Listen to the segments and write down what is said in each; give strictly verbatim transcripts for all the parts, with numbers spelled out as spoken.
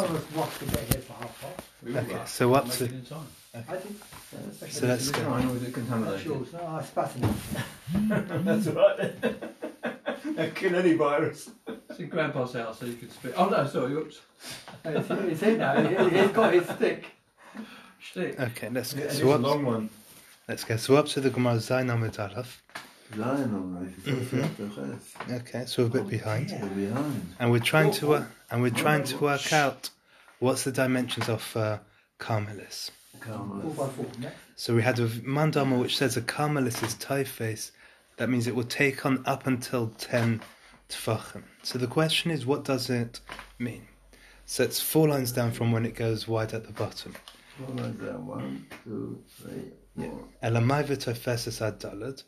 Tell us what to get here for half past. Okay, so what to... I did. So let's go. I was contaminated. No, I spat in it. That's right then. They'll kill any virus. It's in Grandpa's house, so you can spit. Oh no, sorry, oops. It's, it's in now, he's got his stick. Stick. Okay, let's go. Yeah, so it's a long one. Let's go. So up to the Gemara Zayin Amud Aleph. Mm-hmm. Okay, so we're a bit oh, behind. Yeah. behind, and we're trying oh, to uh, and we're oh, trying to work sh- out what's the dimensions of uh, Carmelis. Carmelis. Four by four, yeah? So we had a mandama which says a Carmelis is typeface. That means it will take on up until ten tefachim. So the question is, what does it mean? So it's four lines down from when it goes wide at the bottom. Four lines down. One, two, three, four. Elamai v'tofeses ad dalad.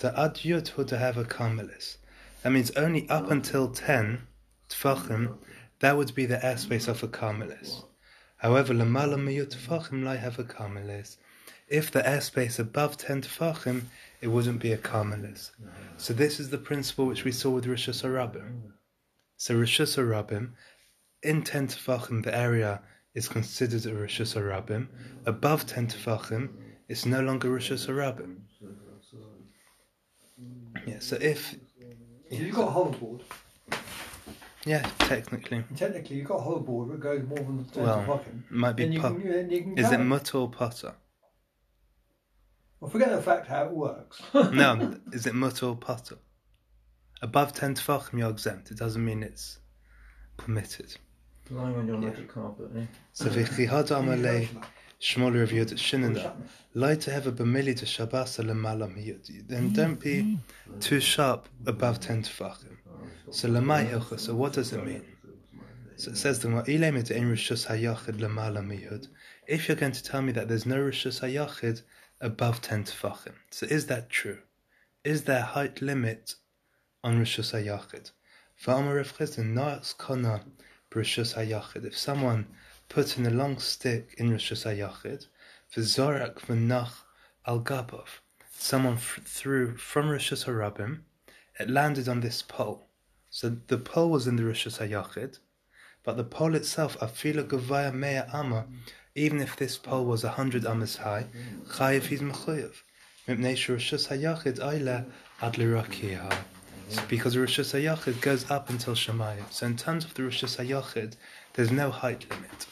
The ad yud hu dehava carmelis. That means only up until ten tefachim, that would be the airspace of a carmelis. However, lemala miyut tefachim lai have a carmelis. If the airspace above ten tefachim, it wouldn't be a carmelis. So this is the principle which we saw with Rishus HaRabim. So Rishus HaRabim, in ten tefachim, the area is considered a Rishus HaRabim. Above ten tefachim, it's no longer Rishus HaRabim. Yeah, so if... Yeah, so you've got a whole board. Yeah, technically. Technically, you've got a whole board that goes more than ten well, tefachim. Might be pot. Can, can is it mutter or potter? Well, forget the fact how it works. No, is it mutter or potter? Above ten tefachim, you're exempt. It doesn't mean it's permitted. Lying on your yeah. magic carpet, eh? So, v'chihad amalei... Shmoler of Yud Shinanda. Light to have a b'mili de Shabbasa l'malam Yud. Then don't be too sharp above ten tefachim. So l'mai hilcha. So what does it mean? So it says the Ma'ilei mit ein Rishus Hayachid l'malam Yud. If you're going to tell me that there's no Rishus Hayachid above ten tefachim, so is that true? Is there a height limit on Rishus Hayachid? Va'amar Rav Chizda na'as kana b'Rishus Hayachid. If someone put in a long stick in Rishus HaYachid, v'zorak v'nach al gabov. Someone f- threw from Rishus HaRabim, it landed on this pole. So the pole was in the Rishus HaYachid, but the pole itself, afila gavaya mea ama, even if this pole was a hundred amas high, chayiv he's mechayiv. Mipnei Rishus HaYachid aila ad l'rakiha. So because the Rishus HaYachid goes up until Shemayim. So in terms of the Rishus HaYachid, there's no height limit.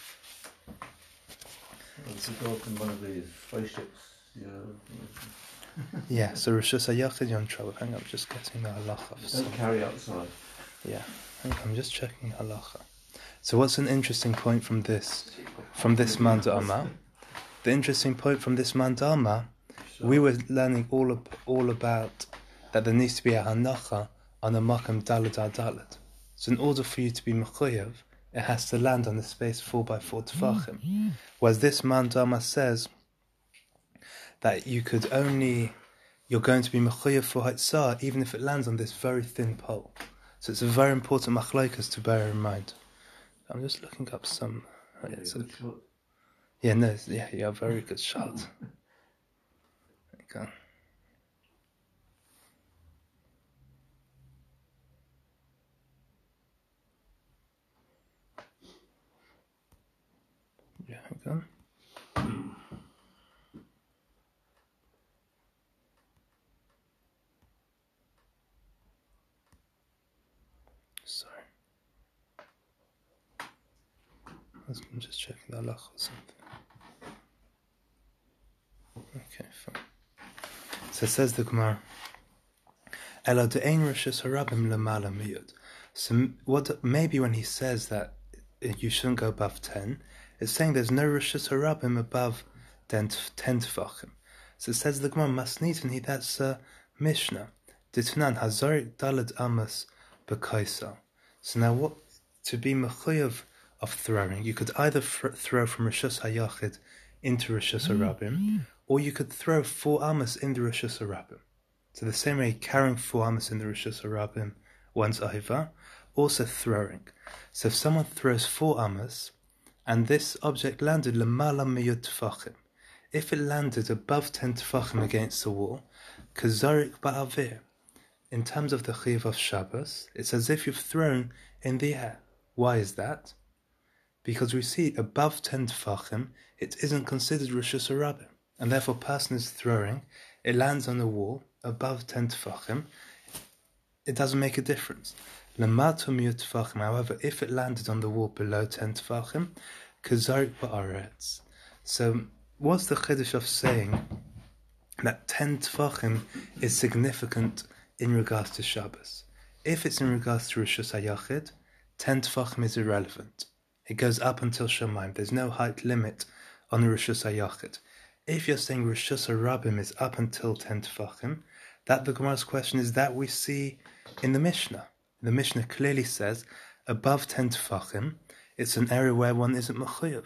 It's a dog in one of these spaceships. Yeah. Yeah, so Rishus HaYachid, you're in trouble. Hang on, I'm just getting the halacha. Don't carry outside. Yeah, I'm just checking halacha. So what's an interesting point from this, from this mandama? The interesting point from this mandama, we were learning all ab- all about that there needs to be a hanacha on a makam dalad ad dalad. So in order for you to be mechuyev, it has to land on the space four by four tefachim. Mm-hmm. Whereas this mandama says that you could only, you're going to be mechuyev for haitzah even if it lands on this very thin pole. So it's a very important machlaikas to bear in mind. I'm just looking up some... Oh yeah, so, yeah, no, yeah, you're a very good shot. There you go. Yeah, okay. Sorry. I'm just checking the halacha or something. Okay, fine. So it says the Gemara, Ela de'ein Rishus HaRabim l'mala miyud. So what, maybe when he says that you shouldn't go above ten, it's saying there's no Rishus HaRabim above ten tefachim. So it says the Gemara Masniten, that's a Mishnah. Ditnan hazorik dalad amas b'kaisal. So now, what to be mechuyev of throwing? You could either f- throw from Rishus HaYachid into Rishus HaRabim, mm-hmm. or you could throw four amas in the Rishus HaRabim. So the same way carrying four amas in the Rishus HaRabim, one's aiva, also throwing. So if someone throws four amas, and this object landed l'mala miyud tefachim. If it landed above ten tefachim against the wall, kazarik ba'avir. In terms of the chiyuv of Shabbos, it's as if you've thrown in the air. Why is that? because we see above ten tefachim, it isn't considered Rishus HaRabbim, and therefore a person is throwing, it lands on the wall, above ten tefachim, it doesn't make a difference. Lamato mi'u tefachim, however, if it landed on the wall below ten tefachim, kazarik ba'aretz. So what's the chiddush of saying that ten tefachim is significant in regards to Shabbos? If it's in regards to Rishus HaYachid, ten tefachim is irrelevant. It goes up until Shemaim. There's no height limit on the Rishus HaYachid. If you're saying Rishus HaRabbim is up until ten tefachim, that the Gemara's question is that we see in the Mishnah. The Mishnah clearly says above ten tefachim, it's an area where one isn't mechuyev.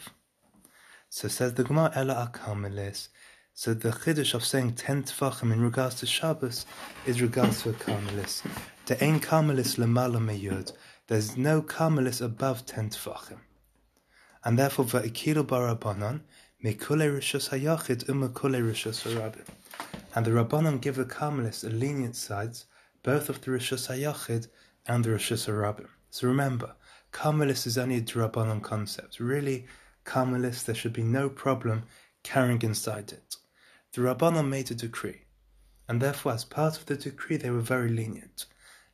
So says the Gemara, Ela Akameles. So the chiddush of saying ten tefachim in regards to Shabbos is regards to a karmelis. De'en karmelis lemala meyud. There's no karmelis above ten tefachim, and therefore ve'ikilu barabanan mekulei rishus hayachid umekulei rishus harabim. And the rabbanon give the karmelis a lenient sides, both of the rishus hayachid and the rishus harabim. So remember, karmelis is only a rabbanon concept. Really, karmelis there should be no problem carrying inside it. The Rabbanon made a decree, and therefore as part of the decree they were very lenient,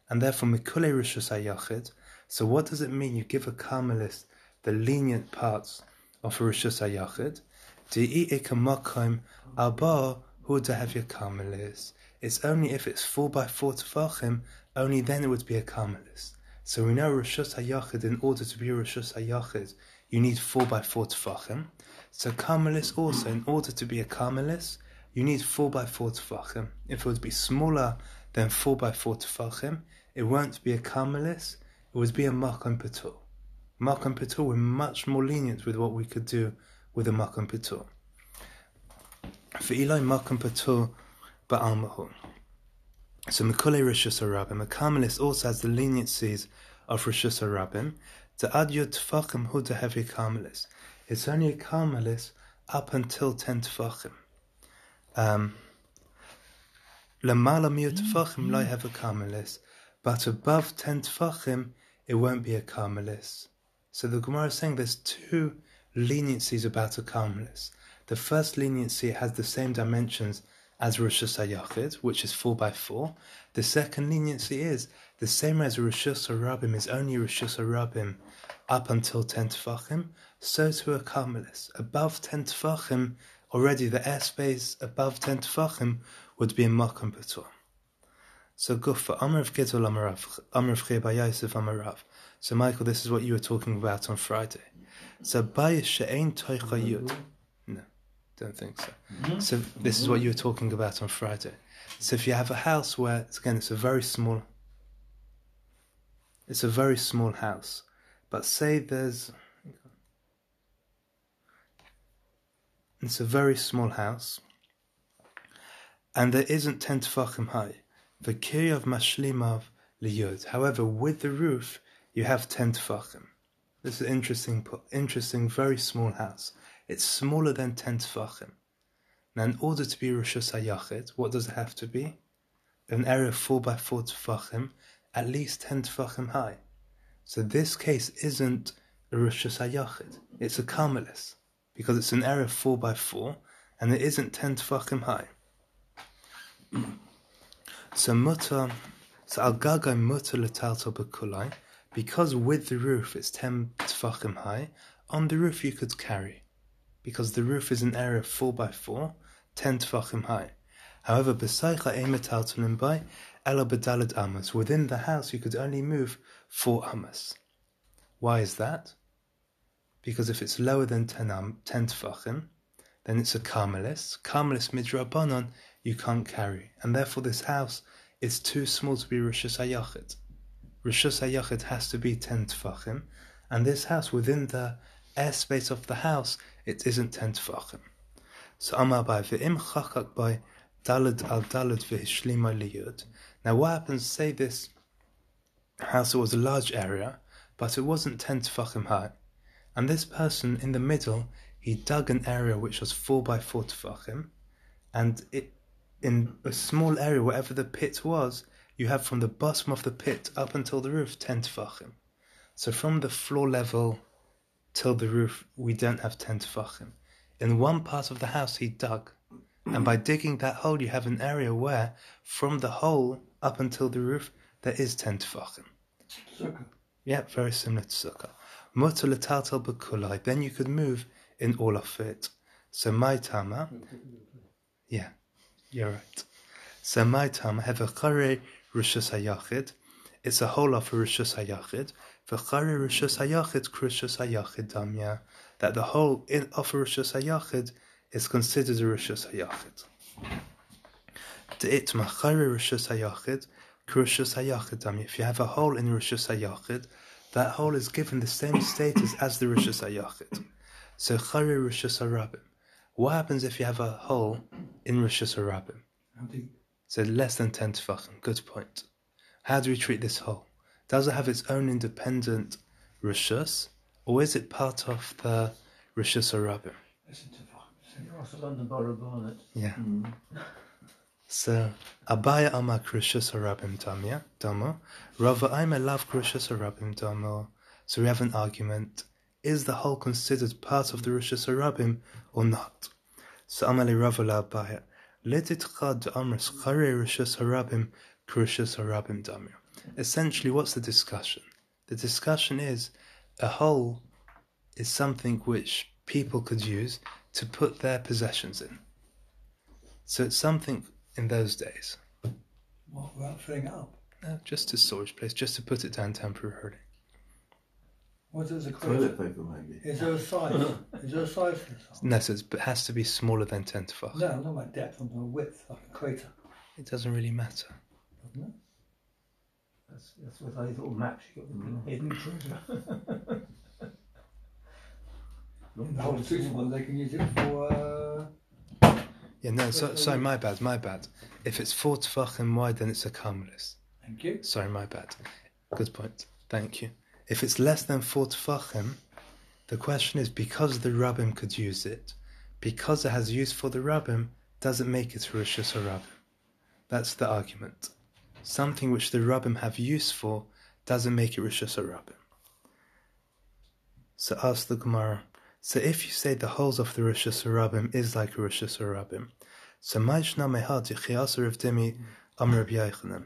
and therefore Mikulei Rishus HaYachid. So what does it mean you give a Karmelis the lenient parts of a Rishus HaYachid? Di'i ikamakim aba hu dehavya Karmelis. It's only if it's four by four tefachim, only then it would be a Karmelis. So we know Rishus HaYachid, in order to be a Rishus HaYachid, you need four by four tefachim. So Karmelis also, in order to be a Karmelis, you need four by four tefachim. If it would be smaller than four by four tefachim, it won't be a karmelis, it would be a makom patur. Makom patur, we're much more lenient with what we could do with a makom patur. Ve'ilai makom patur ba'almahu. So mekulei rishus harabim, a karmelis also has the leniencies of rishus harabim. De'ad yud tefachim hu dehevi karmelis. It's only a karmelis up until ten tefachim. Um, but above ten tefachim, it won't be a karmelis. So the Gemara is saying there's two leniencies about a karmelis. The first leniency has the same dimensions as Rishus HaYachid, which is four by four. The second leniency is the same as Rishus HaRabbim is only Rishus HaRabbim up until ten tefachim. So to a karmelis above ten tefachim, already the airspace above ten tefachim would be in makom patur. So Gufa, Amar of Gidol Amarav, Amar of Chei Yosef Amarav. So Michael, this is what you were talking about on Friday. So Bayis she'ein toicha yud. No, don't think so. So this is what you were talking about on Friday. So if you have a house where, again, it's a very small, it's a very small house, but say there's, it's a very small house, and there isn't ten tefachim high. The kiryav mashlimav liyud. However, with the roof, you have ten tefachim. This is an interesting, interesting, very small house. It's smaller than ten tefachim. Now, in order to be Rishus HaYachid, what does it have to be? An area four by four tefachim, at least ten tefachim high. So this case isn't a Rishus HaYachid. It's a karmelis, because it's an area four by four, and it isn't ten tefachim high. So muta, so al gagai muta letalto b'kulai, because with the roof it's ten tefachim high. On the roof you could carry, because the roof is an area four by four, ten tefachim high. However, b'saycha ein metalto nimbai ela b'dalad amas. Within the house you could only move four amas. Why is that? Because if it's lower than ten, um, ten tefachim, then it's a karmelis. Karmelis midrabanan you can't carry, and therefore this house is too small to be Rishus HaYachid. Rishus HaYachid has to be ten tefachim, and this house, within the airspace of the house, it isn't ten tefachim. So Amar Abai ve'im chakak by dalad al dalad v'hishlima liyud. Now what happens? Say this house was a large area, but it wasn't ten tefachim high. And this person in the middle, he dug an area which was four by four tefachim, and it, in a small area, wherever the pit was, you have from the bottom of the pit up until the roof ten tefachim. So from the floor level till the roof, we don't have ten tefachim. In one part of the house he dug, and by digging that hole you have an area where, from the hole up until the roof, there is ten tefachim. Sukkah. Yeah, very similar to sukkah. Mutar l'taltel b'kulai. Then you could move in all of it. So my tama, yeah, you're right. So my tama hevachare rishus hayachid. It's a hole of rishus hayachid. V'chare rishus hayachid krishus hayachid damya. That the hole in of rishus hayachid is considered a rishus hayachid. De'it machare rishus hayachid. If you have a hole in Rishus HaYachid, that hole is given the same status as the Rishus HaYachid. So Chari Rishus HaRabim. What happens if you have a hole in Rishus HaRabim? So less than ten tefachim. Good point. How do we treat this hole? Does it have its own independent Rishus, or is it part of the Rishus HaRabim? Yeah. Mm. So, Abaya Amar Krishus Harabim Damya, Damo, Rava Aima Lav Krishus Harabim Damo. So we have an argument. Is the hole considered part of the Rishus Harabim or not? So Amali Rava La Abaya, Letit Chad Amras Chare Rishus Harabim Krishus Harabim Damya. Essentially, what's the discussion? The discussion is a hole is something which people could use to put their possessions in. So it's something in those days. What, without filling it up? No, just a storage place, just to put it down temporarily. What is a toilet paper, maybe? Is there a size? Is there a size for this? No, so it has to be smaller than ten tefach. No, not my depth, I'm on width, like a crater. It doesn't really matter. Doesn't it? That's, that's with those little maps you got with the hidden treasure. The whole suitable one, they can use it for. Uh, Yeah, no, so, sorry, my bad, my bad. If it's four tefachim wide, then it's a carmelis. Thank you. Sorry, my bad. Good point. Thank you. If it's less than four tefachim, the question is, because the rabbim could use it, because it has use for the rabbim, does it make it rishus harabim? That's the argument. Something which the rabbim have use for doesn't make it rishus harabim. So ask the Gemara. So if you say the holes of the Rishus HaRabim is like a Rishus HaRabim, so Maishna Mehati Chiasa Rav Dimi Amar Rabbi Yochanan.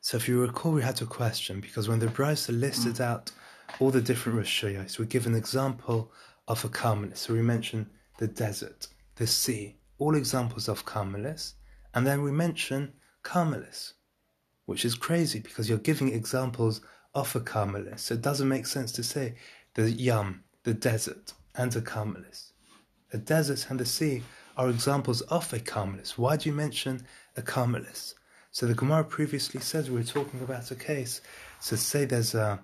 So if you recall, we had a question, because when the Brisa listed out all the different Rishuyos, we give an example of a Carmelis. So we mention the desert, the sea, all examples of Carmelis, and then we mention Carmelis, which is crazy because you're giving examples of a Carmelis. So it doesn't make sense to say the Yam, the desert, and the carmelis. The deserts and the sea are examples of a carmelis. Why do you mention a carmelis? So the Gemara previously said, we were talking about a case, so say there's a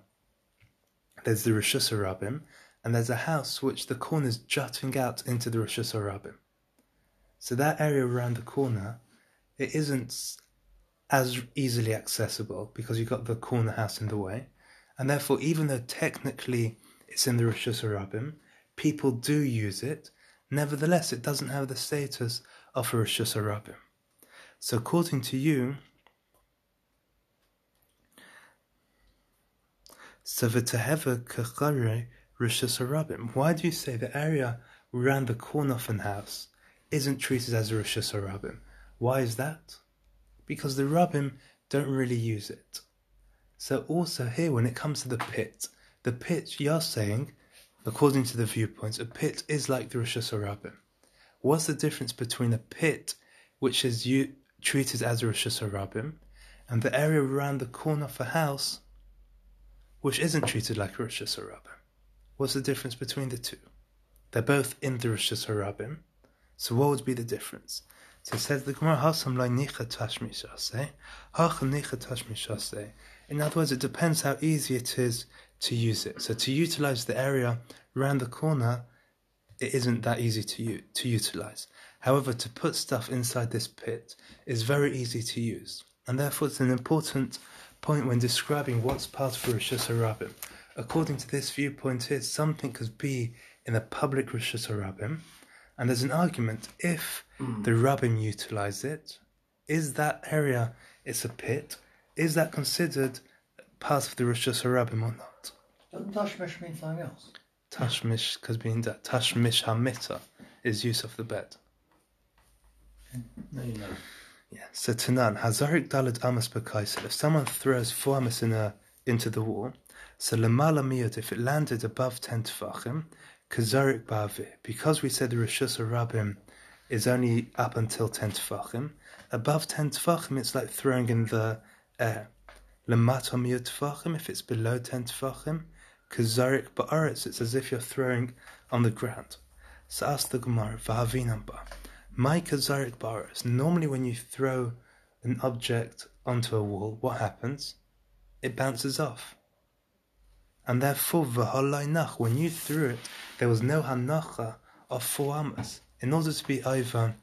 there's the Rishus HaRabim, and there's a house which the corner is jutting out into the Rishus HaRabim. So that area around the corner, it isn't as easily accessible, because you've got the corner house in the way, and therefore, even though technically it's in the Rishus HaRabim, people do use it, nevertheless it doesn't have the status of a Rishus HaRabim. So according to you, so v'teheva k'charei Rishus HaRabim, why do you say the area around the corner of an house isn't treated as a Rishus HaRabim? Why is that? Because the Rabbim don't really use it. So also here, when it comes to the pit, the pit, you're saying, according to the viewpoints, a pit is like the Rishus HaRabim. What's the difference between a pit, which is you, treated as a Rishus HaRabim, and the area around the corner of a house, which isn't treated like a Rishus HaRabim? What's the difference between the two? They're both in the Rishus HaRabim, so what would be the difference? So it says the Gemara, Hasam lo nicha tashmi shaseh, hacham nicha tashmi shaseh. In other words, it depends how easy it is to use it. So to utilize the area around the corner, it isn't that easy to u- to utilize. However, to put stuff inside this pit is very easy to use. And therefore, it's an important point when describing what's part of Rishus HaRabim. According to this viewpoint here, something could be in a public Rishus HaRabim. And there's an argument, if mm. the Rabbim utilize it, is that area, it's a pit, is that considered part of the Rishus HaRabim or not? Tashmish means something else. Tashmish, because means that Tashmish Hamita is use of the bed. No, you know. Yeah. So Tanan Hazarik Dalad Amas Bakaisel. If someone throws four amas in a, into the wall, so Lamala Miyot, if it landed above ten tefachim, Kazarik Bavi, because we said the Rishus Rabim is only up until ten tefachim. Above ten tefachim, it's like throwing in the air. Lamata Miyot tefachim, if it's below ten tefachim, Kazarik Ba'aretz, it's as if you're throwing on the ground. So ask the Gemara Vahavinamba. My Kazarik Ba'aretz. Normally, when you throw an object onto a wall, what happens? It bounces off. And therefore, v'halaynach, when you threw it, there was no hanacha of four amas. In order to be over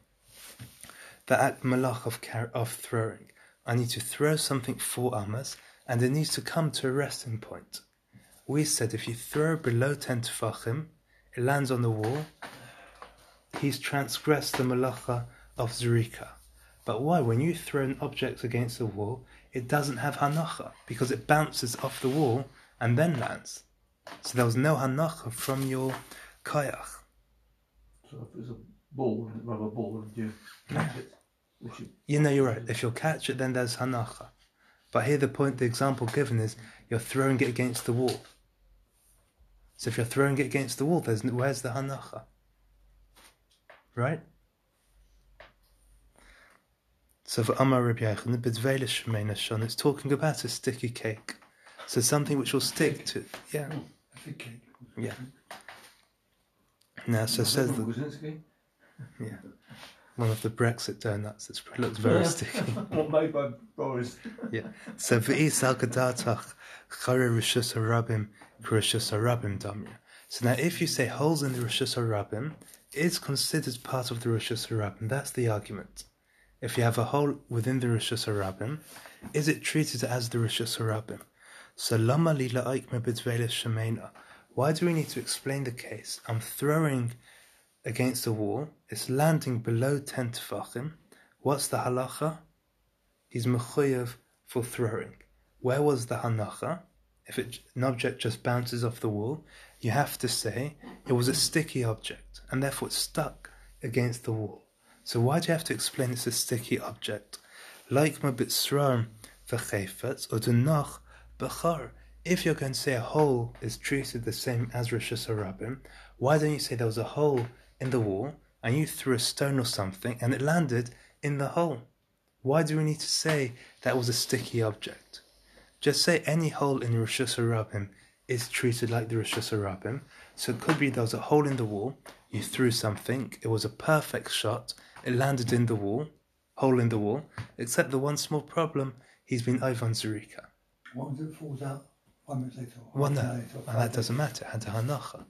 the act malach of, of throwing, I need to throw something four amas, and it needs to come to a resting point. We said if you throw below ten tefachim, it lands on the wall, he's transgressed the malacha of zerika. But why? When you throw an object against the wall, it doesn't have hanacha, because it bounces off the wall and then lands. So there was no hanacha from your kayach. So if it was a ball, a rubber ball, and you catch it, which you... you know, you're right. If you'll catch it, then there's hanacha. But here the point, the example given is, you're throwing it against the wall. So if you're throwing it against the wall, there's no, where's the hanacha? Right? So for Amar Rabbi Yochanan, Bidveilish Shemena Shon, it's talking about a sticky cake. So something which will stick to, yeah. Yeah. Now, so says the, yeah, one of the Brexit donuts. It looks very sticky. Or made by Boris. Yeah. So ve'is al kadatach chare rishus harabim rishus harabim damya. So now, if you say holes in the rishus harabim, it's considered part of the rishus harabim. That's the argument. If you have a hole within the rishus harabim, is it treated as the rishus harabim? So lama li la'ik mebidvelis shemena. Why do we need to explain the case? I'm throwing against the wall. It's landing below ten tefachim. What's the halacha? He's mechuyev for throwing. Where was the hanacha? If it, an object just bounces off the wall, you have to say it was a sticky object and therefore it's stuck against the wall. So why do you have to explain it's a sticky object? Like mebitzram v'chefetz or dunach. Bechar, if you're going to say a hole is treated the same as Rishus HaRabim, why don't you say there was a hole in the wall and you threw a stone or something and it landed in the hole? Why do we need to say that was a sticky object? Just say any hole in Rishus HaRabim is treated like the Rishus HaRabim. So it could be there was a hole in the wall, you threw something, it was a perfect shot, it landed in the wall, hole in the wall, except the one small problem, he's been over on Zerika. One that falls out one minute later. One minute later. And that doesn't matter. It had a hanacha.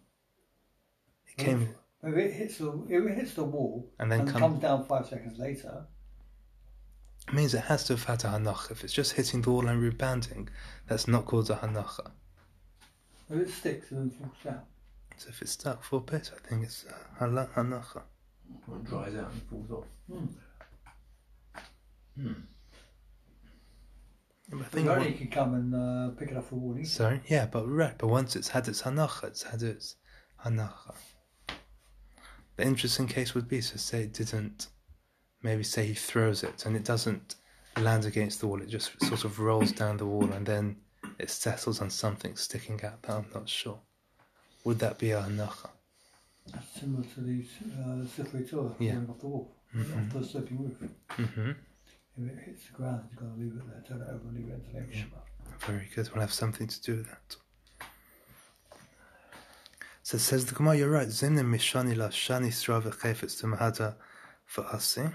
It came. If it hits the, if it hits the wall and then and come, comes down five seconds later, it means it has to have had a hanacha. If it's just hitting the wall and rebounding, that's not called a hanacha. If it sticks and then falls out. So if it's stuck for a bit, I think it's a hanacha. It dries out and falls off. Hmm. Hmm. I think but only you can come and uh, pick it up for warning. Sorry, yeah, but right, but once it's had its hanacha, it's had its hanacha. The interesting case would be, so say it didn't, maybe say he throws it and it doesn't land against the wall, it just sort of rolls down the wall and then it settles on something sticking out, but I'm not sure. Would that be a hanacha? That's similar to the uh, slippery toilet, yeah. Off the wall, mm-hmm. Off the sloping roof. Mm-hmm. If it hits the ground, you've got to leave it there, turn it over and leave it until next Shabbat. Very good, we'll have something to do with that. So it says the Gemara, you're right, Zimna Mishani La Shani Sra V'Chefetz Tumahada V'Asi.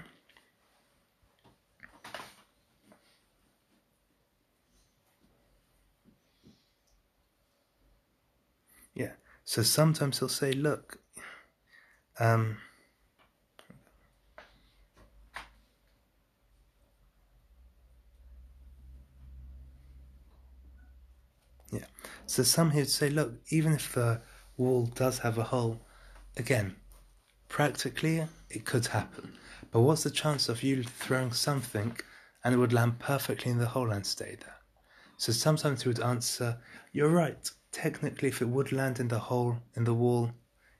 Yeah, so sometimes he'll say, look, um, yeah. So some here would say, look, even if the wall does have a hole, again, practically it could happen. But what's the chance of you throwing something and it would land perfectly in the hole and stay there? So sometimes he would answer, you're right, technically if it would land in the hole, in the wall,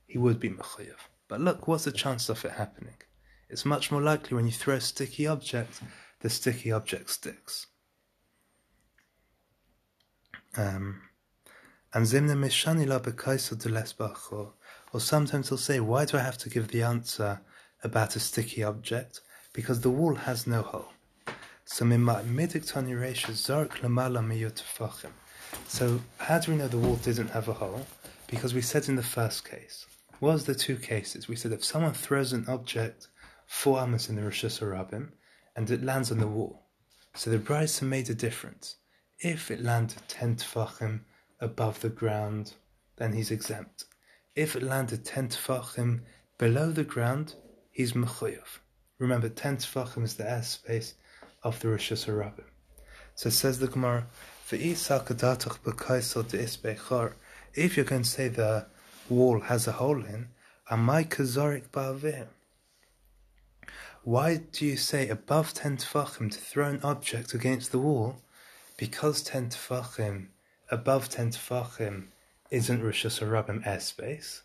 he would be mechayev. But look, what's the chance of it happening? It's much more likely when you throw a sticky object, the sticky object sticks. Um, and Zimne Mishani la bekaiso de lesbach, or sometimes he'll say, why do I have to give the answer about a sticky object? Because the wall has no hole. So So how do we know the wall didn't have a hole? Because we said in the first case, what was the two cases? We said if someone throws an object four amos in the Rosh Hashanah and it lands on the wall, so the brisa made a difference. If it landed ten tefachim above the ground, then he's exempt. If it landed ten tefachim below the ground, he's mechuyev. Remember, ten tefachim is the airspace of the Rosh Hashanah. So says the Gemara, if you're going to say the wall has a hole in, why do you say above ten tefachim to throw an object against the wall? Because ten tefachim, above ten tefachim isn't Rosh Hashanah airspace.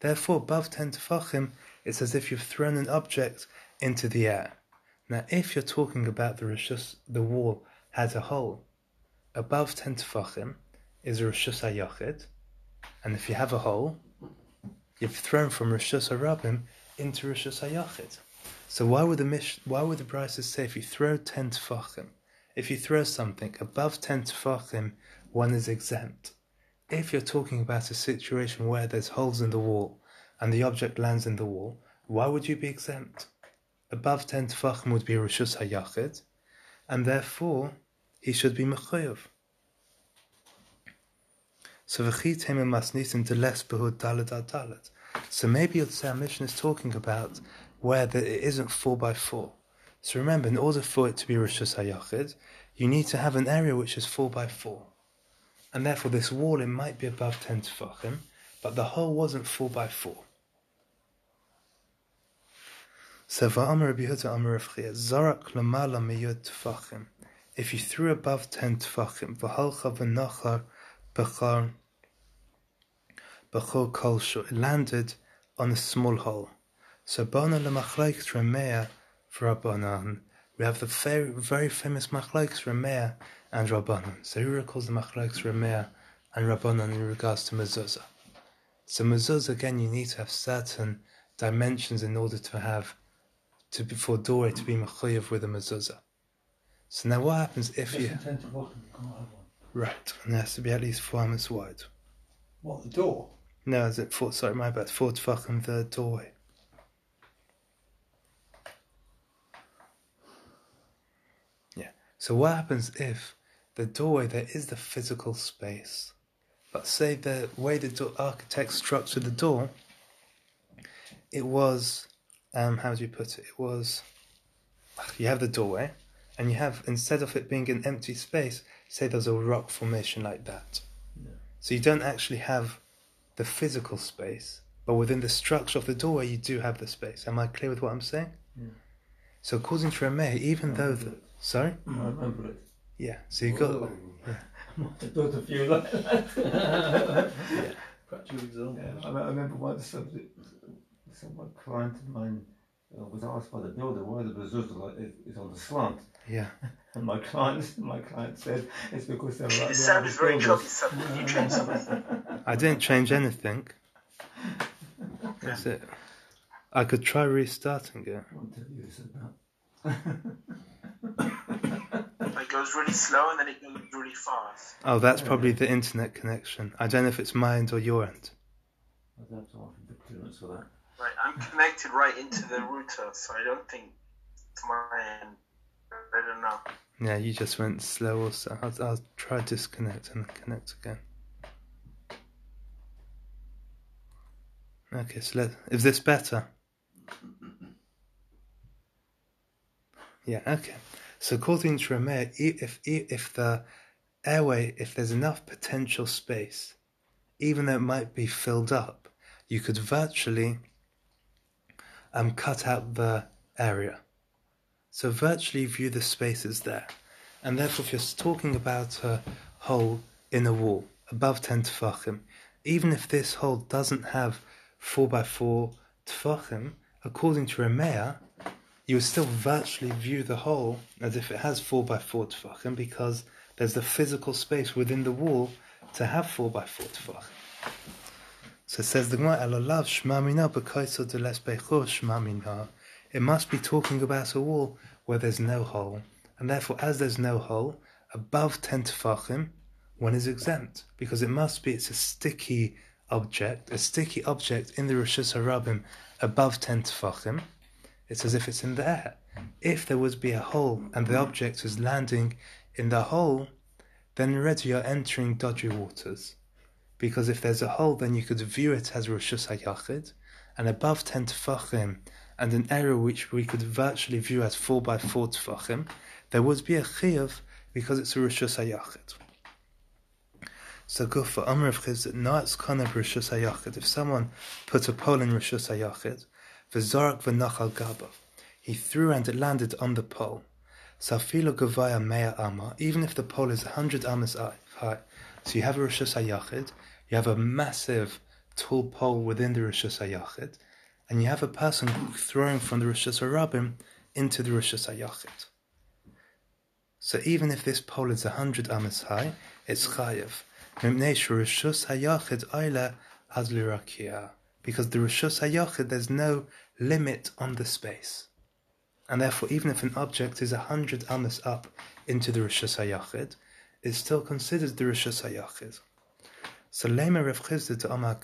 Therefore, above ten tefachim, it's as if you've thrown an object into the air. Now, if you're talking about the rishus, the wall has a hole, above ten tefachim is Rishus HaYachid, and if you have a hole, you've thrown from Rishus HaRabim into Rishus HaYachid. So why would the mish, why would the Brisa say if you throw ten tefachim, if you throw something above ten tefachim, one is exempt? If you're talking about a situation where there's holes in the wall and the object lands in the wall, why would you be exempt? Above ten tefachim would be Rishus HaYachid, and therefore he should be mechuyev. So v'chitem masnisim deles behud dalad al dalad. So maybe you'd say our mission is talking about where the, it isn't four by four. So remember, in order for it to be Rishus HaYachid, you need to have an area which is four by four, and therefore this wall, it might be above ten tefachim, but the hole wasn't four by four. So, if you threw above ten tefachim, it landed on a small hole. So, we have the very, very famous machlokes Rameya and Rabbanan. So, who recalls the machlokes Rameya and Rabbanan in regards to mezuzah? So, mezuzah, again, you need to have certain dimensions in order to have To be, for Dore to be mechuyev with a mezuzah. So now what happens if you... ten to walk, you can't have one. Right, and it has to be at least four amos wide. What, the door? No, is it four, sorry, my bad, four tefachim, the doorway. Yeah, so what happens if the doorway, there is the physical space, but say the way the door, architect structured the door, it was... Um, how do you put it? It was, you have the doorway, and you have, instead of it being an empty space, say there's a rock formation like that. Yeah. So you don't actually have the physical space, but within the structure of the doorway, you do have the space. Am I clear with what I'm saying? Yeah. So according to Rameh, even though the... It. Sorry? I remember it. Yeah, so you got... I thought a few like that. Yeah. Practical example. Yeah, I remember one subject... Some client of mine uh, was asked by the builder why the mezuzah is on the slant. Yeah. And my client, my client said it's because they're right. It sounds very choppy. You changed something. I didn't change anything. That's it. I could try restarting it. What did you say about? It goes really slow and then it goes really fast. Oh, that's probably the internet connection. I don't know if it's my end or your end. I'd have to offer the clearance for that. Right, I'm connected right into the router, so I don't think it's my end. I don't know. Yeah, you just went slow also. I'll, I'll try disconnect and connect again. Okay, so let, is this better? Yeah, okay. So according to Rameh, if, if the airway, if there's enough potential space, even though it might be filled up, you could virtually... Um, cut out the area. So virtually view the spaces there. And therefore if you're talking about a hole in a wall, above ten tefachim, even if this hole doesn't have four by four tefachim, according to Rameya, you will still virtually view the hole as if it has four by four tefachim, because there's the physical space within the wall to have four by four tefachim. So it says the Gemara, Elolav Shema Mina B'Kaisod Deles Beichor Shema Mina. It must be talking about a wall where there's no hole, and therefore, as there's no hole, above ten tefachim, one is exempt, because it must be, it's a sticky object, a sticky object in the Rishus HaRabim above ten tefachim. It's as if it's in the air. If there would be a hole and the object was landing in the hole, then already you're entering dodgy waters. Because if there's a hole, then you could view it as Rishus HaYachid, and above ten tefachim, and an area which we could virtually view as four by four tefachim, there would be a chiyuv because it's a Rishus HaYachid. So Gufa Amr of Chizd, Na'atz Kaneb Rishus HaYachid. If someone put a pole in Rishus HaYachid, V'zarak v'nach al gabav, he threw and it landed on the pole. Safilo gavaya mea ama, even if the pole is one hundred amas high. So you have a Rishus HaYachid, you have a massive tall pole within the Rishus HaYachid, and you have a person throwing from the Rishus HaRabim into the Rishus HaYachid. So even if this pole is one hundred amas high, it's chayev. Mimnei Rishus HaYachid ayla ad lirakia. Because the Rishus HaYachid, there's no limit on the space. And therefore, even if an object is one hundred amas up into the Rishus HaYachid, it's still considered the Rishus HaYachid. So Lema Rav Chizda to Amar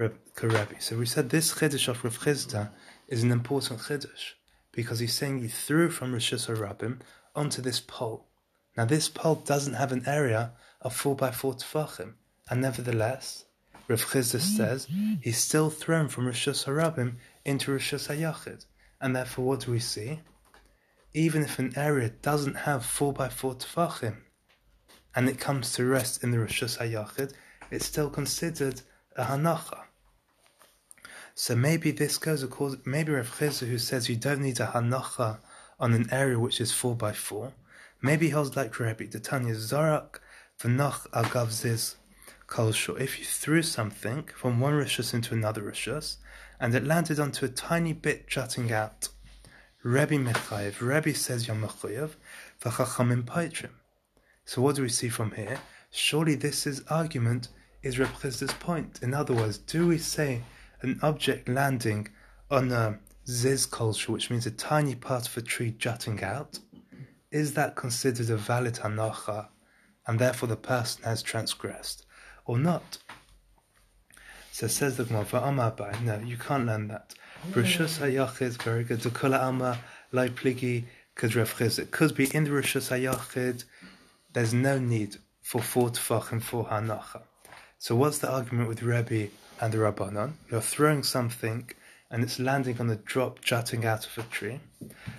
Karebi. So we said this Chiddush of Rav Chizda is an important Chiddush, because he's saying he threw from Rishus HaRabim onto this pole. Now this pole doesn't have an area of four by four tefachim, and nevertheless, Rav Chizda says he's still thrown from Rishus HaRabim into Rishus HaYachid. And therefore, what do we see? Even if an area doesn't have four by four tefachim and it comes to rest in the Rishus HaYachid, it's still considered a hanacha. So maybe this goes according, maybe Rav Chizda, who says you don't need a hanacha on an area which is four by four, maybe he holds like Rebbe, the Tanya Zarak v'nach agav ziz. If you threw something from one Rishus into another Rishus, and it landed onto a tiny bit jutting out, Rebbe Mechayev, Rebbe says Yom Mechayev, V'chachamim Paitrim. So what do we see from here? Surely this is argument is Rav Chizda's point. In other words, do we say an object landing on a ziz kolshu, which means a tiny part of a tree jutting out, is that considered a valid hanacha, and therefore the person has transgressed? Or not? So says the Gemara, no, you can't learn that. Rishus HaYachid, very good. The Kula Amma, Lai Pligi, Kid Rav Chizda. It could be in the Rishus HaYachid, there's no need for four tefach and four hanacha. So what's the argument with Rebbe and the Rabbanon? You're throwing something and it's landing on a drop jutting out of a tree.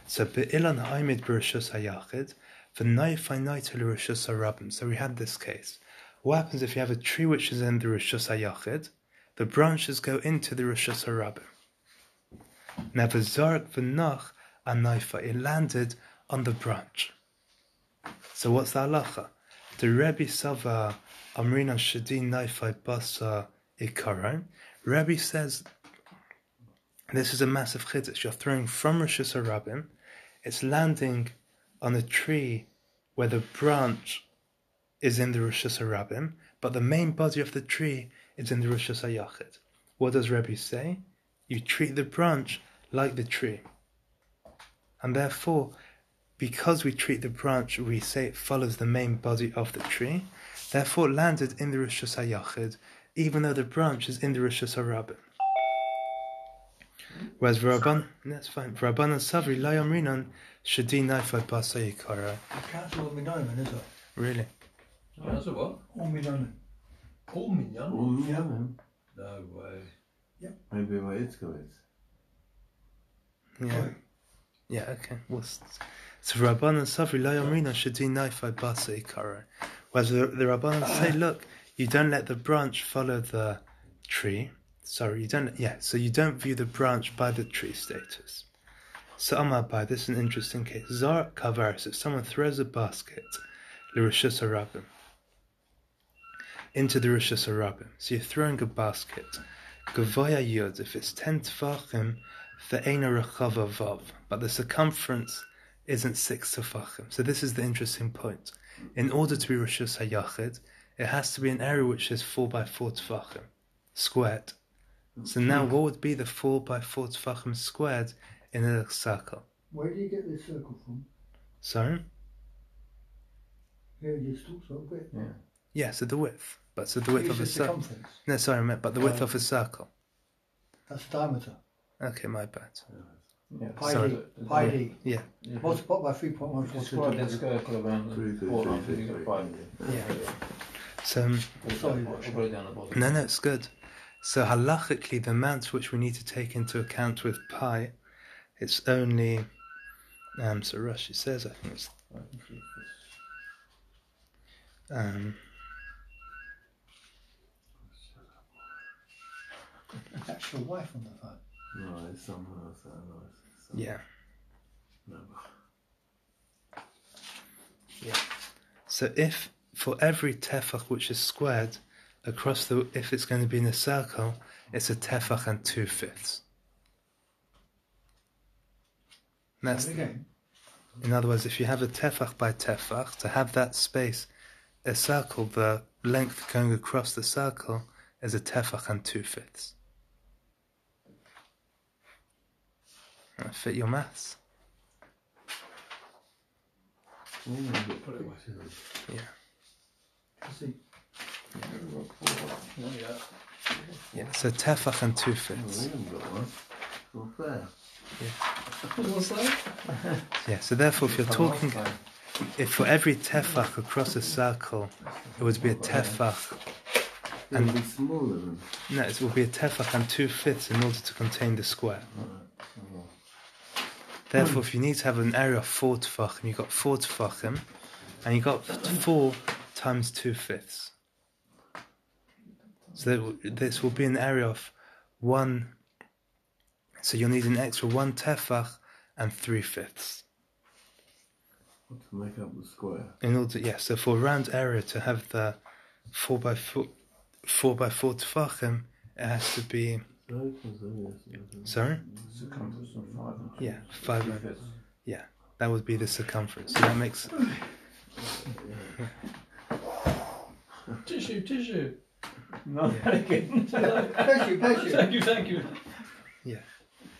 So Be'ilan Ha'imid B'Rishus HaYachid, V'nai Fainai Tele Rishus HaRabim. So we had this case. What happens if you have a tree which is in the Rishus HaYachid? The branches go into the Rishus HaRabim. Now v'zarak v'nach anaifa, it landed on the branch. So what's the halacha? The Rebbe Sava Amrinan Shadin Naifai Basa Ikaron. Rebbe says this is a massive chiddush. You're throwing from Rishus HaRabim. It's landing on a tree where the branch is in the Rishus HaRabim, but the main body of the tree is in the Rishus HaYachid. What does Rebbe say? You treat the branch like the tree. And therefore, because we treat the branch, we say it follows the main body of the tree, therefore landed in the Rishus HaYachid, even though the branch is in the Rishus HaRabim. Whereas Rabban, that's fine. Rabban and Savri, Layam Rinan, Shadi Naifai Basai Yikara. The council of Minoman, is it? Really? Oh, that's a what? All Minyan. All Minyan? All Minyan. No way. Yeah. Maybe my Itzko is. Yeah. Oh. Yeah, okay. Well, so Rabban and Savri Layamrina should do Naifai Basa Ikara. Whereas the, the Rabbanan say, look, you don't let the branch follow the tree. Sorry, you don't. Yeah, so you don't view the branch by the tree status. So Amar Bai, this is an interesting case. Zar Kavaris, if someone throws a basket, L'Rishus HaRabim. into the Rosh Hashanah. So you're throwing a basket. Gavoya Yod, if it's ten tefachim, ve'ena rechava vav, but the circumference isn't six tefachim. So this is the interesting point. In order to be Rishus HaYachid, it has to be an area which is four by four tefachim squared. So now, what would be the four by four tefachim squared in a circle? Where do you get this circle from? Sorry. Yeah, you still saw it. Yeah. Yeah, so the width, but so the width of a circle. No, sorry, I meant, but the width uh, of a circle. That's diameter. Okay, my bad. Yeah. Pi sorry. D. Pi yeah. D. Yeah. yeah. Multiplied by three point one four squared. That circle around four hundred. Yeah. So. Um, sorry, I'll put it down the bottom. No, no, it's good. So halachically, the amount which we need to take into account with pi, it's only. Um, so Rashi says, I think it's. Um. That's your wife on the phone. No, it's someone else. I know it's someone. Yeah. No. Yeah. So if for every tefach which is squared across the, if it's going to be in a circle, it's a tefach and two fifths. That's the, in other words, if you have a tefach by tefach, to have that space, a circle, the length going across the circle is a tefach and two fifths. I fit your maths. Ooh, put it back in. Yeah. I see. Yeah. Yeah. Yeah. So tefach and two fifths. Oh, yeah. Yeah. So therefore, if you're talking, if for every tefach across a circle, it would be a tefach. And it'll be smaller than. No, it will be a tefach and two fifths in order to contain the square. Therefore, if you need to have an area of four tefachim, you've got four tefachim, and you've got four times two fifths. So this will be an area of one. So you'll need an extra one tefach and three fifths. To make up the square. In order, yeah. So for a round area to have the four by four, four by four tefachim, it has to be. Sorry? Circumference of five. Yeah, five. Yeah, that would be the circumference. So that makes. Tissue, tissue. No, thank you. Thank you, thank you. Yeah.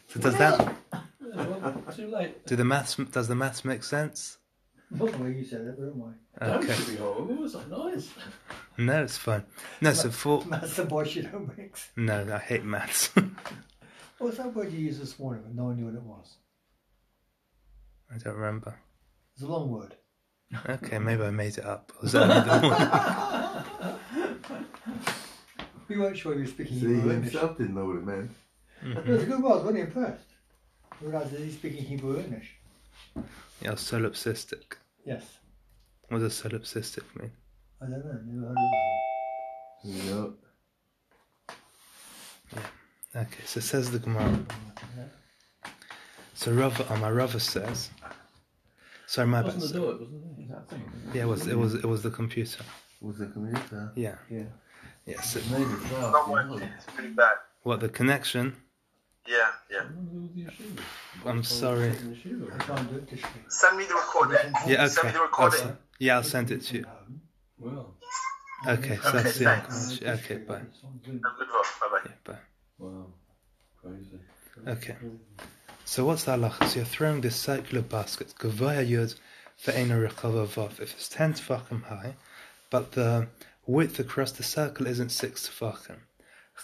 So does that. Too late. Do the maths, does the maths make sense? Not the way you said it, don't I? Okay. That should be horrible. It's not nice. No, it's fine. No, so for maths and boisonomics. No, I hate maths. What was that word you used this morning, but no one knew what it was? I don't remember. It's a long word. Okay, maybe I made it up. Was that another one? We weren't sure you were speaking. See, Hebrew himself didn't know what it meant. Mm-hmm. It was a good word, wasn't it? Impressed. I realised that he's speaking Hebrew English. Yeah, solipsistic. Yes. What does solipsistic mean? I don't know. Never heard of it. Yep. Yeah. Okay. So says the Gemara. So Rava, um, my Rava says. Sorry, my bad. Wasn't the door? It wasn't it? That thing. Yeah, it was. It was. It was the computer. It was the computer? Yeah. Yeah. Yeah. So maybe it's not working. It's pretty bad. What, the connection? Yeah, yeah. I'm sorry. Send me the recording. Yeah, okay. Send me the recording. I'll, yeah, I'll send it to you. Well. Okay, so okay, that's thanks. The okay, bye. Good bye. Yeah, bye. Wow, crazy. Okay. So what's the halacha? So you're throwing this circular basket. Gavaya yud ve'ena rechava vav. If it's ten tefachim high, but the width across the circle isn't six tefachim.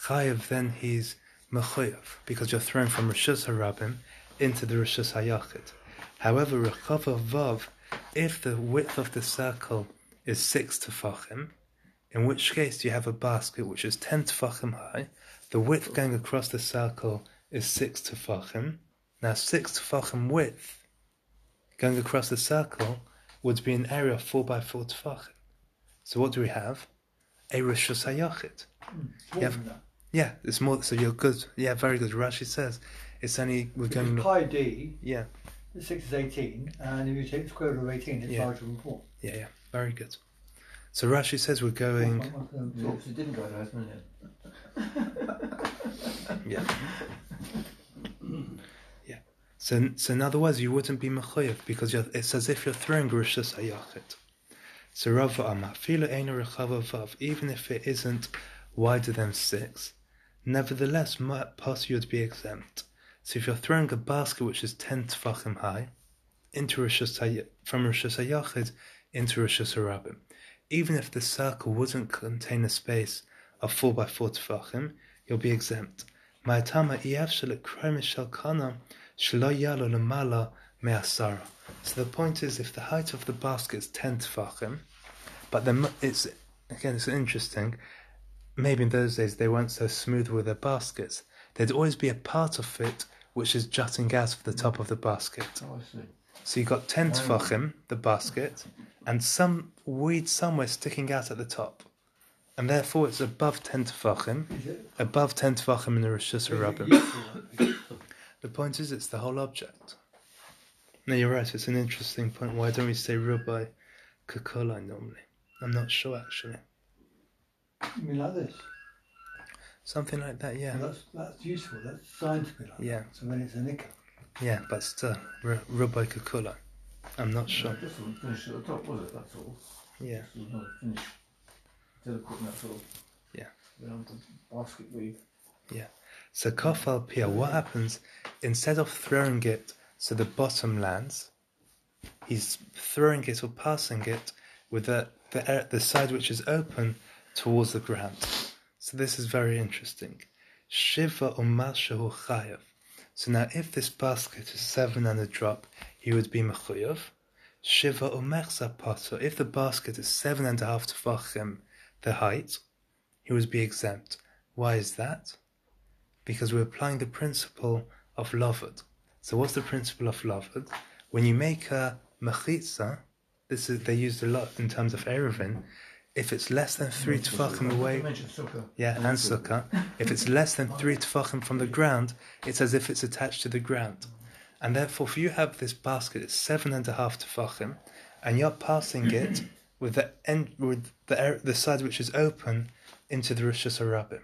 Chayev, then he's mechoyev, because you're thrown from Rishus HaRabim into the Rishus HaYachid. However, Rechava Vav, if the width of the circle is six tefachim, in which case you have a basket which is ten tefachim high, the width going across the circle is six tefachim. Now, six tefachim width going across the circle would be an area of four by four tefachim. So what do we have? A Rishus HaYachid. Mm, yeah, it's more. So you're good. Yeah, very good. Rashi says it's only we're because going. Pi d. Yeah. Six is eighteen, and if you take the square root of eighteen, it's yeah. larger than four. Yeah, yeah, very good. So Rashi says we're going... She didn't go there, didn't you? Yeah. Yeah. So, so in other words, you wouldn't be mechoyev because you're, it's as if you're throwing rishus hayachid. So Rav Amar, fila eina rechava vav, even if it isn't wider than six, nevertheless, pass you would be exempt. So if you're throwing a basket which is ten tefachim high, into Rishus Hay- from Rishus Hayachid into Rishus Harabim, even if the circle wouldn't contain a space of four by four tefachim, you'll be exempt. So the point is, if the height of the basket is ten tefachim, but then it's again it's interesting. Maybe in those days they weren't so smooth with their baskets. There'd always be a part of it which is jutting out of the top of the basket. Oh, I see. So you've got ten tefachim, the basket, and some weed somewhere sticking out at the top. And therefore it's above ten tefachim, above ten tefachim in the Rishus Harabim. The point is, it's the whole object. No, you're right, it's an interesting point. Why don't we say Rabbi Kakolai normally? I'm not sure, actually. You mean like this? Something like that, yeah. Well, that's, that's useful, that's designed to be like yeah. that. So when it's a nikah. Yeah, but still, Rabbi Kakula. I'm not sure. This one finished at the top, was it? That's all. Yeah. This was not finished. Delicate, that's all. Yeah. Around the basket weave. Yeah. So Kofal Pia, what happens, instead of throwing it so the bottom lands, he's throwing it or passing it with the the, the side which is open towards the ground. So this is very interesting. Shiva umashahu chayav. So now if this basket is seven and a drop, he would be mechuyav. Shiva umechza patur. If the basket is seven and a half tefachim, the height, he would be exempt. Why is that? Because we're applying the principle of lavud. So what's the principle of lavud? When you make a mechitza, this is they used a lot in terms of eruvin. If it's less than three tefachim away, yeah, and sukkah. If it's less than three tefachim from the ground, it's as if it's attached to the ground, and therefore, if you have this basket, it's seven and a half tefachim, and you're passing it with the end, with the the side which is open, into the Rishus Harabim.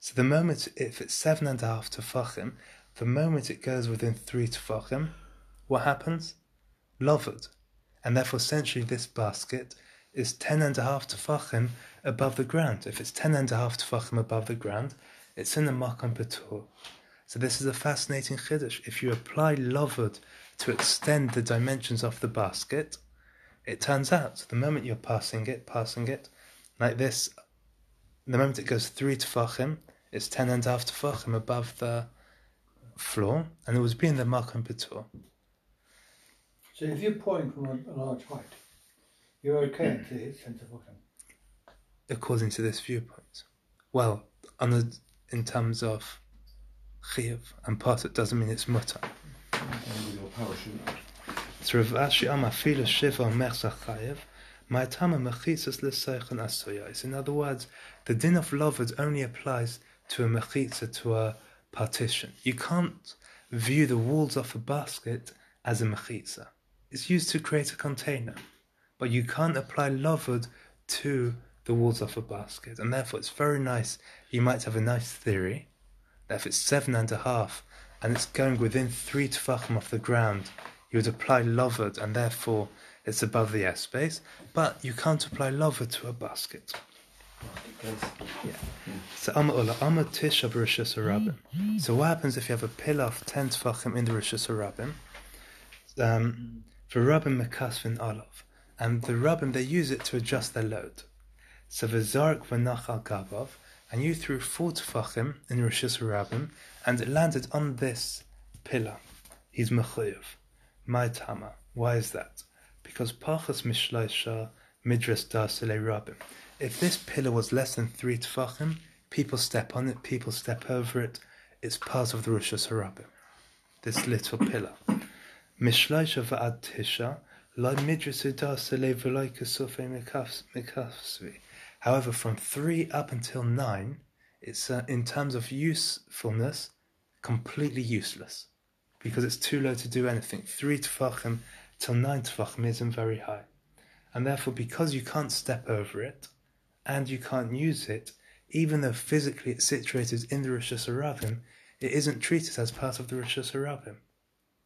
So the moment if it's seven and a half tefachim, the moment it goes within three tefachim, what happens? Loved, and therefore, essentially, this basket is ten and a half tefachim above the ground. If it's ten and a half tefachim above the ground, it's in the Makom Patur. So this is a fascinating chiddush. If you apply lavud to extend the dimensions of the basket, it turns out the moment you're passing it, passing it, like this, the moment it goes three tefachim, it's ten and a half tefachim above the floor, and it was being the Makom Patur. So if you're pouring from a large height, you're okay to hit centre bottom. According to this viewpoint. Well, on a, in terms of Chiyuv and Patur, doesn't mean it's mutter. So Rav Ashi Amar Fila Shiva Mechza Chayev, Ma'atama Mechitzas L'Seichen Asoyais. In other words, the din of lavud only applies to a mechitza, to a partition. You can't view the walls of a basket as a mechitza. It's used to create a container. But you can't apply lavud to the walls of a basket. And therefore it's very nice. You might have a nice theory that if it's seven and a half and it's going within three tefachim of the ground, you would apply lavud and therefore it's above the airspace. But you can't apply lavud to a basket. Yeah. So So what happens if you have a pillar of ten tefachim in the Rishus Harabim? Um, for Rabin Mekasvin Olav. And the Rabbim, they use it to adjust their load. So the Zarek v'nach al Gabav, and you threw four tefachim in Rishus Harabim, and it landed on this pillar. He's mechuyev. Ma'atama. Why is that? Because Pachas Mishleisha Midras Darsele Rabim. If this pillar was less than three tefachim, people step on it, people step over it. It's part of the Rishus Harabim. This little pillar. Mishleisha v'ad tisha. However, from three up until nine, it's uh, in terms of usefulness, completely useless, because it's too low to do anything. Three tefachim till nine tefachim isn't very high. and therefore because you can't step over it and you can't use it, even though physically it's situated in the Rosh Hashanah, it isn't treated as part of the Rosh Hashanah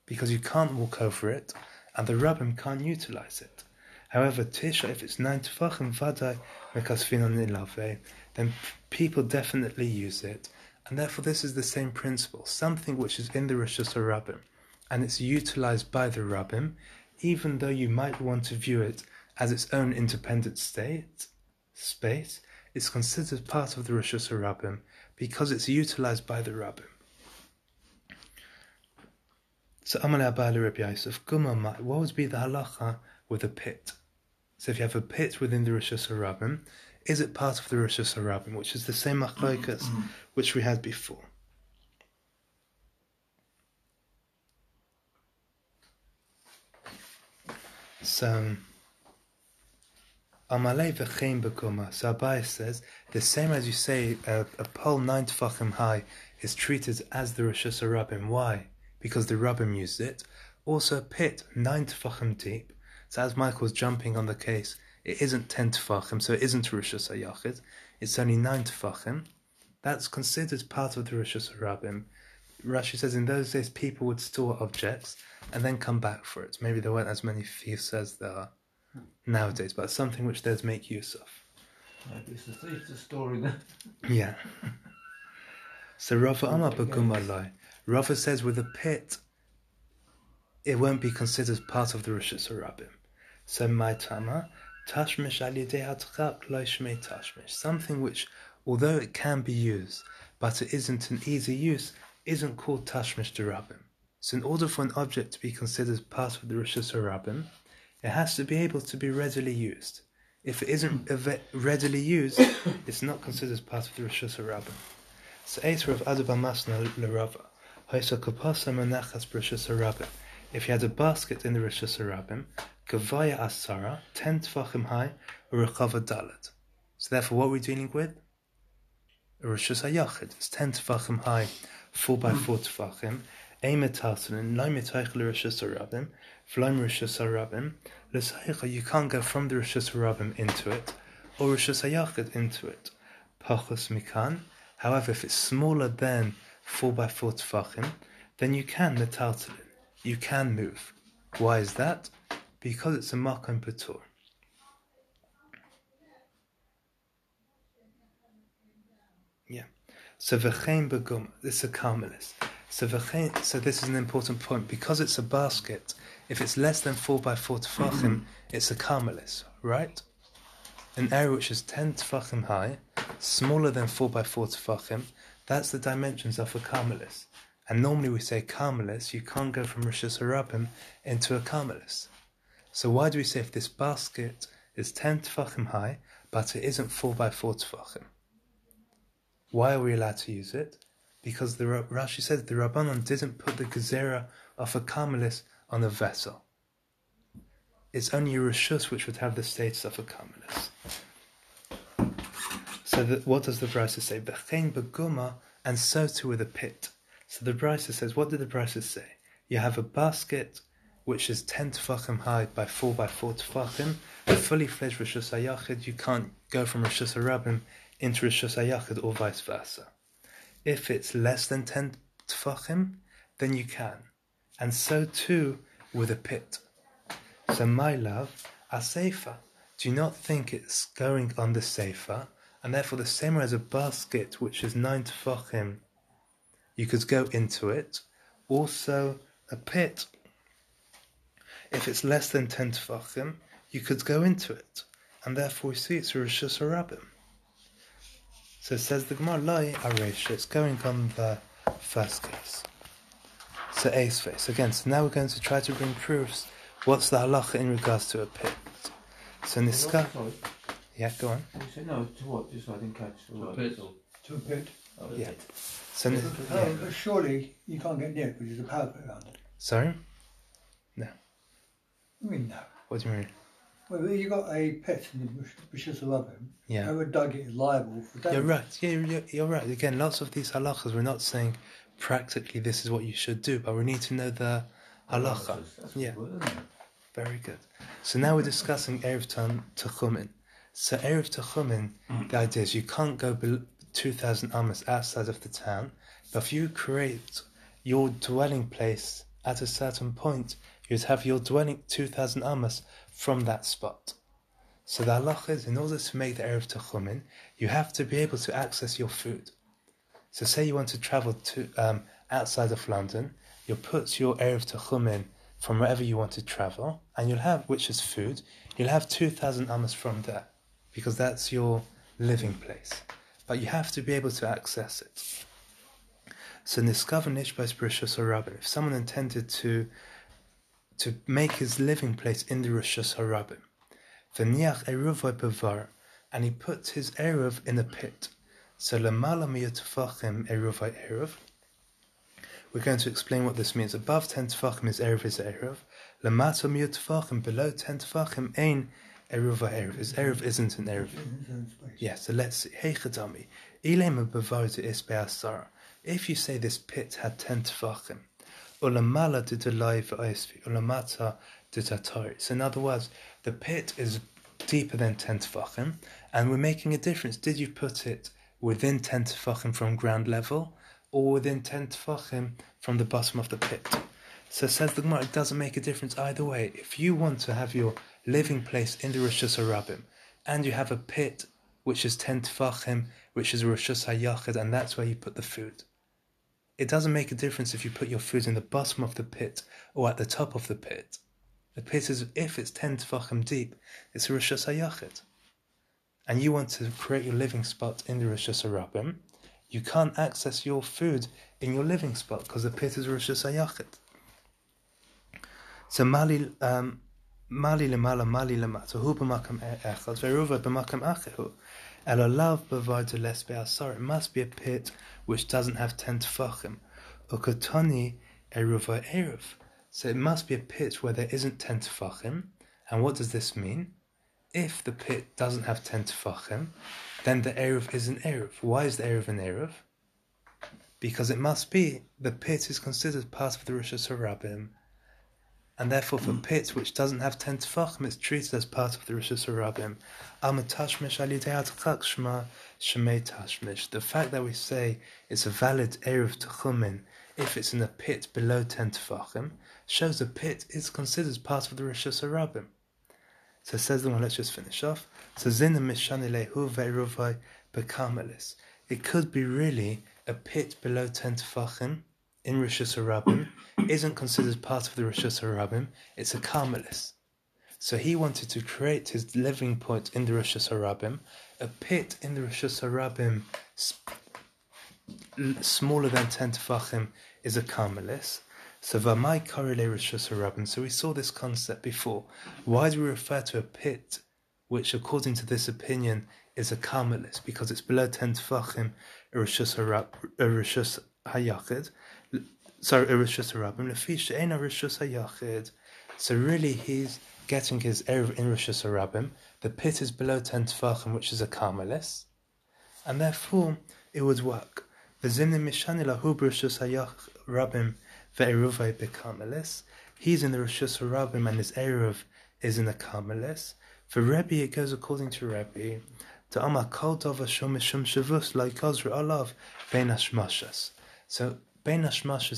because you can't walk over it and the Rabbim can't utilize it. However, Tisha, if it's nine tefachim vaday mekasfin on nilave, then people definitely use it, and therefore this is the same principle. Something which is in the Rosh Hashanah and it's utilized by the Rabbim, even though you might want to view it as its own independent state space, it's considered part of the Rosh Hashanah because it's utilized by the Rabbim. So Amalei Abba Rabbi Yosef, Guma, what would be the halacha with a pit? So if you have a pit within the Rosh Hashanah, is it part of the Rosh Hashanah, which is the same machlokas which we had before? So, Amalei v'chein b'guma. So Abai says, the same as you say, a, a pole nine tefachim high is treated as the Rosh Hashanah. Why? Because the Rabbim used it. Also, a pit nine tefachim deep. So as Michael's jumping on the case, it isn't ten tefachim, so it isn't Rosh Hashanah. It's only nine tefachim. That's considered part of the Rosh Hashanah. Rashi says in those days people would store objects and then come back for it. Maybe there weren't as many thieves as there are nowadays, but it's something which they'd make use of. It's a thief to store in it. Yeah. So Rafa Amar B'Gumalai. Rafa says with a pit, it won't be considered part of the Rosh Hashanah. So Maitama, Tashmish Alidei Hatchak Lo Shmei Tashmish. Something which, although it can be used, but it isn't an easy use, isn't called Tashmish D'Rabbim. So in order for an object to be considered part of the Rosh Hashanah, it has to be able to be readily used. If it isn't readily used, it's not considered part of the Rosh Hashanah. So Eiser of Adabah Masna L'Rava, Hoysa Kapasa Menachas B'Rosh Hashanah. If you had a basket in the Rosh Hashanah, Gavaya Asara, ten Tfachim high, or Rechava Dalet. So therefore what are we dealing with? A Rosh Hashanah, it's ten Tfachim high, four by four tefachim, emetarselin, lo mitaich l'Rosh Hashanah, v'lo Rosh Hashanah, l'seicha, you can't go from the Rosh Hashanah into it, or Rosh Hashanah into it. Pachos mikan, however, if it's smaller than four by four tefachim, then you can metarselin, you can move. Why is that? Because it's a makom patur. Yeah. So v'chein b'guma, this is a carmelis. So v'chein, so this is an important point. Because it's a basket, if it's less than four by four tefachim, it's a carmelis, right? An area which is ten tefachim high, smaller than four by four tefachim, that's the dimensions of a carmelis. And normally we say carmelis, you can't go from Rosh Hashanah into a carmelis. So why do we say if this basket is ten tefachim high, but it isn't four by four tefachim? Why are we allowed to use it? Because the Rashi says the Rabbanon didn't put the gezerah of a carmelis on a vessel. It's only a reshus which would have the status of a carmelis. So the, what does the Brisa say? V'chein b'guma, and so too with a pit. So the Brisa says, what did the Brisa say? You have a basket which is ten tefachim high by four by four tefachim, a fully fledged reshus hayachid. You can't go from reshus harabim into Rosh Hashanah or vice versa. If it's less than ten tefachim, then you can. And so too with a pit. So my love, a seifa, do not think it's going on the seifa, and therefore the same way as a basket which is nine tefachim, you could go into it. Also a pit, if it's less than ten tefachim, you could go into it. And therefore we see it's Rosh Hashanah. So says the Gemara, Lai Aresha, it's going on the first case. So Ace face. Again, so now we're going to try to bring proofs. What's the halacha in regards to a pit? So Niska. Yeah, go on. You say no, to what? Just so I didn't catch the word. To a pit. To a pit. Oh, yeah. Pit. So yeah. Oh, but surely you can't get near it because there's a parapet around it. Sorry? No. I mean, no. What do you mean? Well, you got a pit in the Rosh Hashanah. Yeah. Whoever dug it is liable for damage. You're right. Yeah, you're, you're right. Again, lots of these halachas, we're not saying practically this is what you should do, but we need to know the halacha. That's, that's yeah. Good, Very good. So now we're discussing Erev Tachumen. So Erev Tachumen, mm. the idea is you can't go two thousand amas outside of the town, but if you create your dwelling place at a certain point, you'd have your dwelling two thousand amas from that spot. So the halach is, in order to make the Erev Tachumen, you have to be able to access your food. So say you want to travel to um, outside of London, you'll put your Erev Tachumen from wherever you want to travel, and you'll have, which is food, you'll have two thousand amas from there, because that's your living place. But you have to be able to access it. So Niskav Nishbas Rishus HaRabbim, if someone intended to to make his living place in the Rishus HaRabbim, V'niach Eruv Bevar, and he put his Eruv in a pit. So Lamala Miyotfachim Eruv Eruv. We're going to explain what this means. Above ten tefachim is Erev is Erev. Lamata miyotefachim, below ten tefachim, ain Erev Erev. Is Erev isn't an Erev. Yeah, so let's see. Hey Chadami, Ilema Bavard is Be'asara. If you say this pit had ten tefachim, Ulamala did a live Isvi, Ulamata did a Tori. So in other words, the pit is deeper than ten tefachim, and we're making a difference. Did you put it within ten tefachim from ground level, or within ten tefachim from the bottom of the pit? So says the Gemara, it doesn't make a difference either way. If you want to have your living place in the Rishus HaRabbim, and you have a pit which is ten tefachim, which is Rishus HaYachid, and that's where you put the food, it doesn't make a difference if you put your food in the bottom of the pit or at the top of the pit. The pit is, if it's ten tefachim deep, it's Rishus HaYachid. And you want to create your living spot in the Rishus HaRabbim, you can't access your food in your living spot because the pit is Rishus HaYachid. So Mali um Mali Lamala Mali Lamata Hu Bamakam Echad Veruva Bamakam Achehu Elalav Bavada Les Be'asar. It must be a pit which doesn't have ten tefachim. Ukatani Eruva Eruv. So it must be a pit where there isn't ten tefachim. And what does this mean? If the pit doesn't have ten tefachim, then the Erev is an Erev. Why is the Erev an Erev? Because it must be, the pit is considered part of the Rishus HaRabbim, and therefore for pits which doesn't have ten tefachim, it's treated as part of the Rishus HaRabbim. The fact that we say it's a valid Erev Tachumen if it's in a pit below ten tefachim shows the pit is considered part of the Rishus HaRabbim. So says the one, let's just finish off. So Zina Mishanelehu Ve'eruvai Bekamelis. It could be really a pit below ten tefachim in Rishus HaRabbim isn't considered part of the Rishus HaRabbim, it's a Karmelis. So he wanted to create his living point in the Rishus HaRabbim, a pit in the Rishus HaRabbim smaller than ten tefachim is a Karmelis. So Vamai Korele Rishus HaRabbim. So we saw this concept before. Why do we refer to a pit which, according to this opinion, is a Karmelis? Because it's below ten tefachim, a Rishus HaYachid. Sorry, a Rishus HaRabbim. Lefi she'ena Rishus HaYachid. So really he's getting his Erev in Rishus HaRabbim. The pit is below ten tefachim, which is a Karmelis, and therefore it would work. V'zimni mishani lahu b'Rishus HaYachid. Ve'eruvai bekamelis. He's in the Rishus HaRabbim and his Eruv is in the Karmelis. For Rebbe, it goes according to Rebbe. So Bein Hashmashas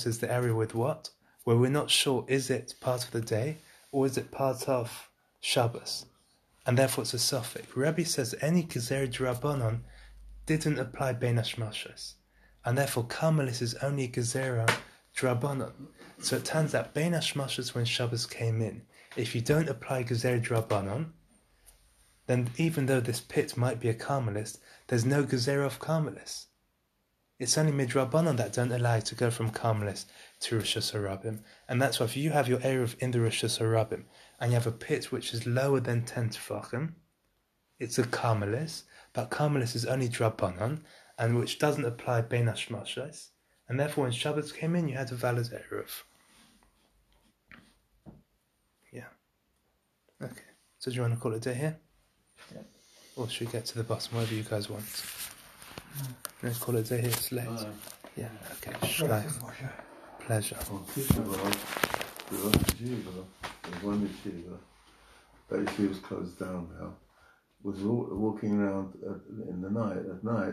is the area with what? Where we're not sure, is it part of the day or is it part of Shabbos? And therefore it's a suffix. Rebbe says any Gezeirah D'Rabbanan didn't apply Bein Hashmashas, and therefore Karmelis is only Gezeirah D'Rabbanan. So it turns out Bein Hashmashas when Shabbos came in, if you don't apply Gezeirah D'Rabbanan, then even though this pit might be a Karmelis, there's no Gezeirah of Karmelis. It's only Midrabbanan that don't allow you to go from Karmelis to Rishus HaRabbim. And that's why if you have your Erev in the Rishus HaRabbim and you have a pit which is lower than ten tefachim, it's a Karmelis, but Karmelis is only D'Rabbanan, and which doesn't apply Bein Hashmashas. And therefore when Shabbos came in, you had a valid Erev. Yeah. Okay. So do you want to call it a day here? Yeah. Or should we get to the bottom, whatever you guys want? Mm. Let's call it a day here, it's late. Uh, yeah, okay. Pleasure. Pleasure. There was one yeshiva, that yeshiva was closed down now, was walking around at, in the night, at night,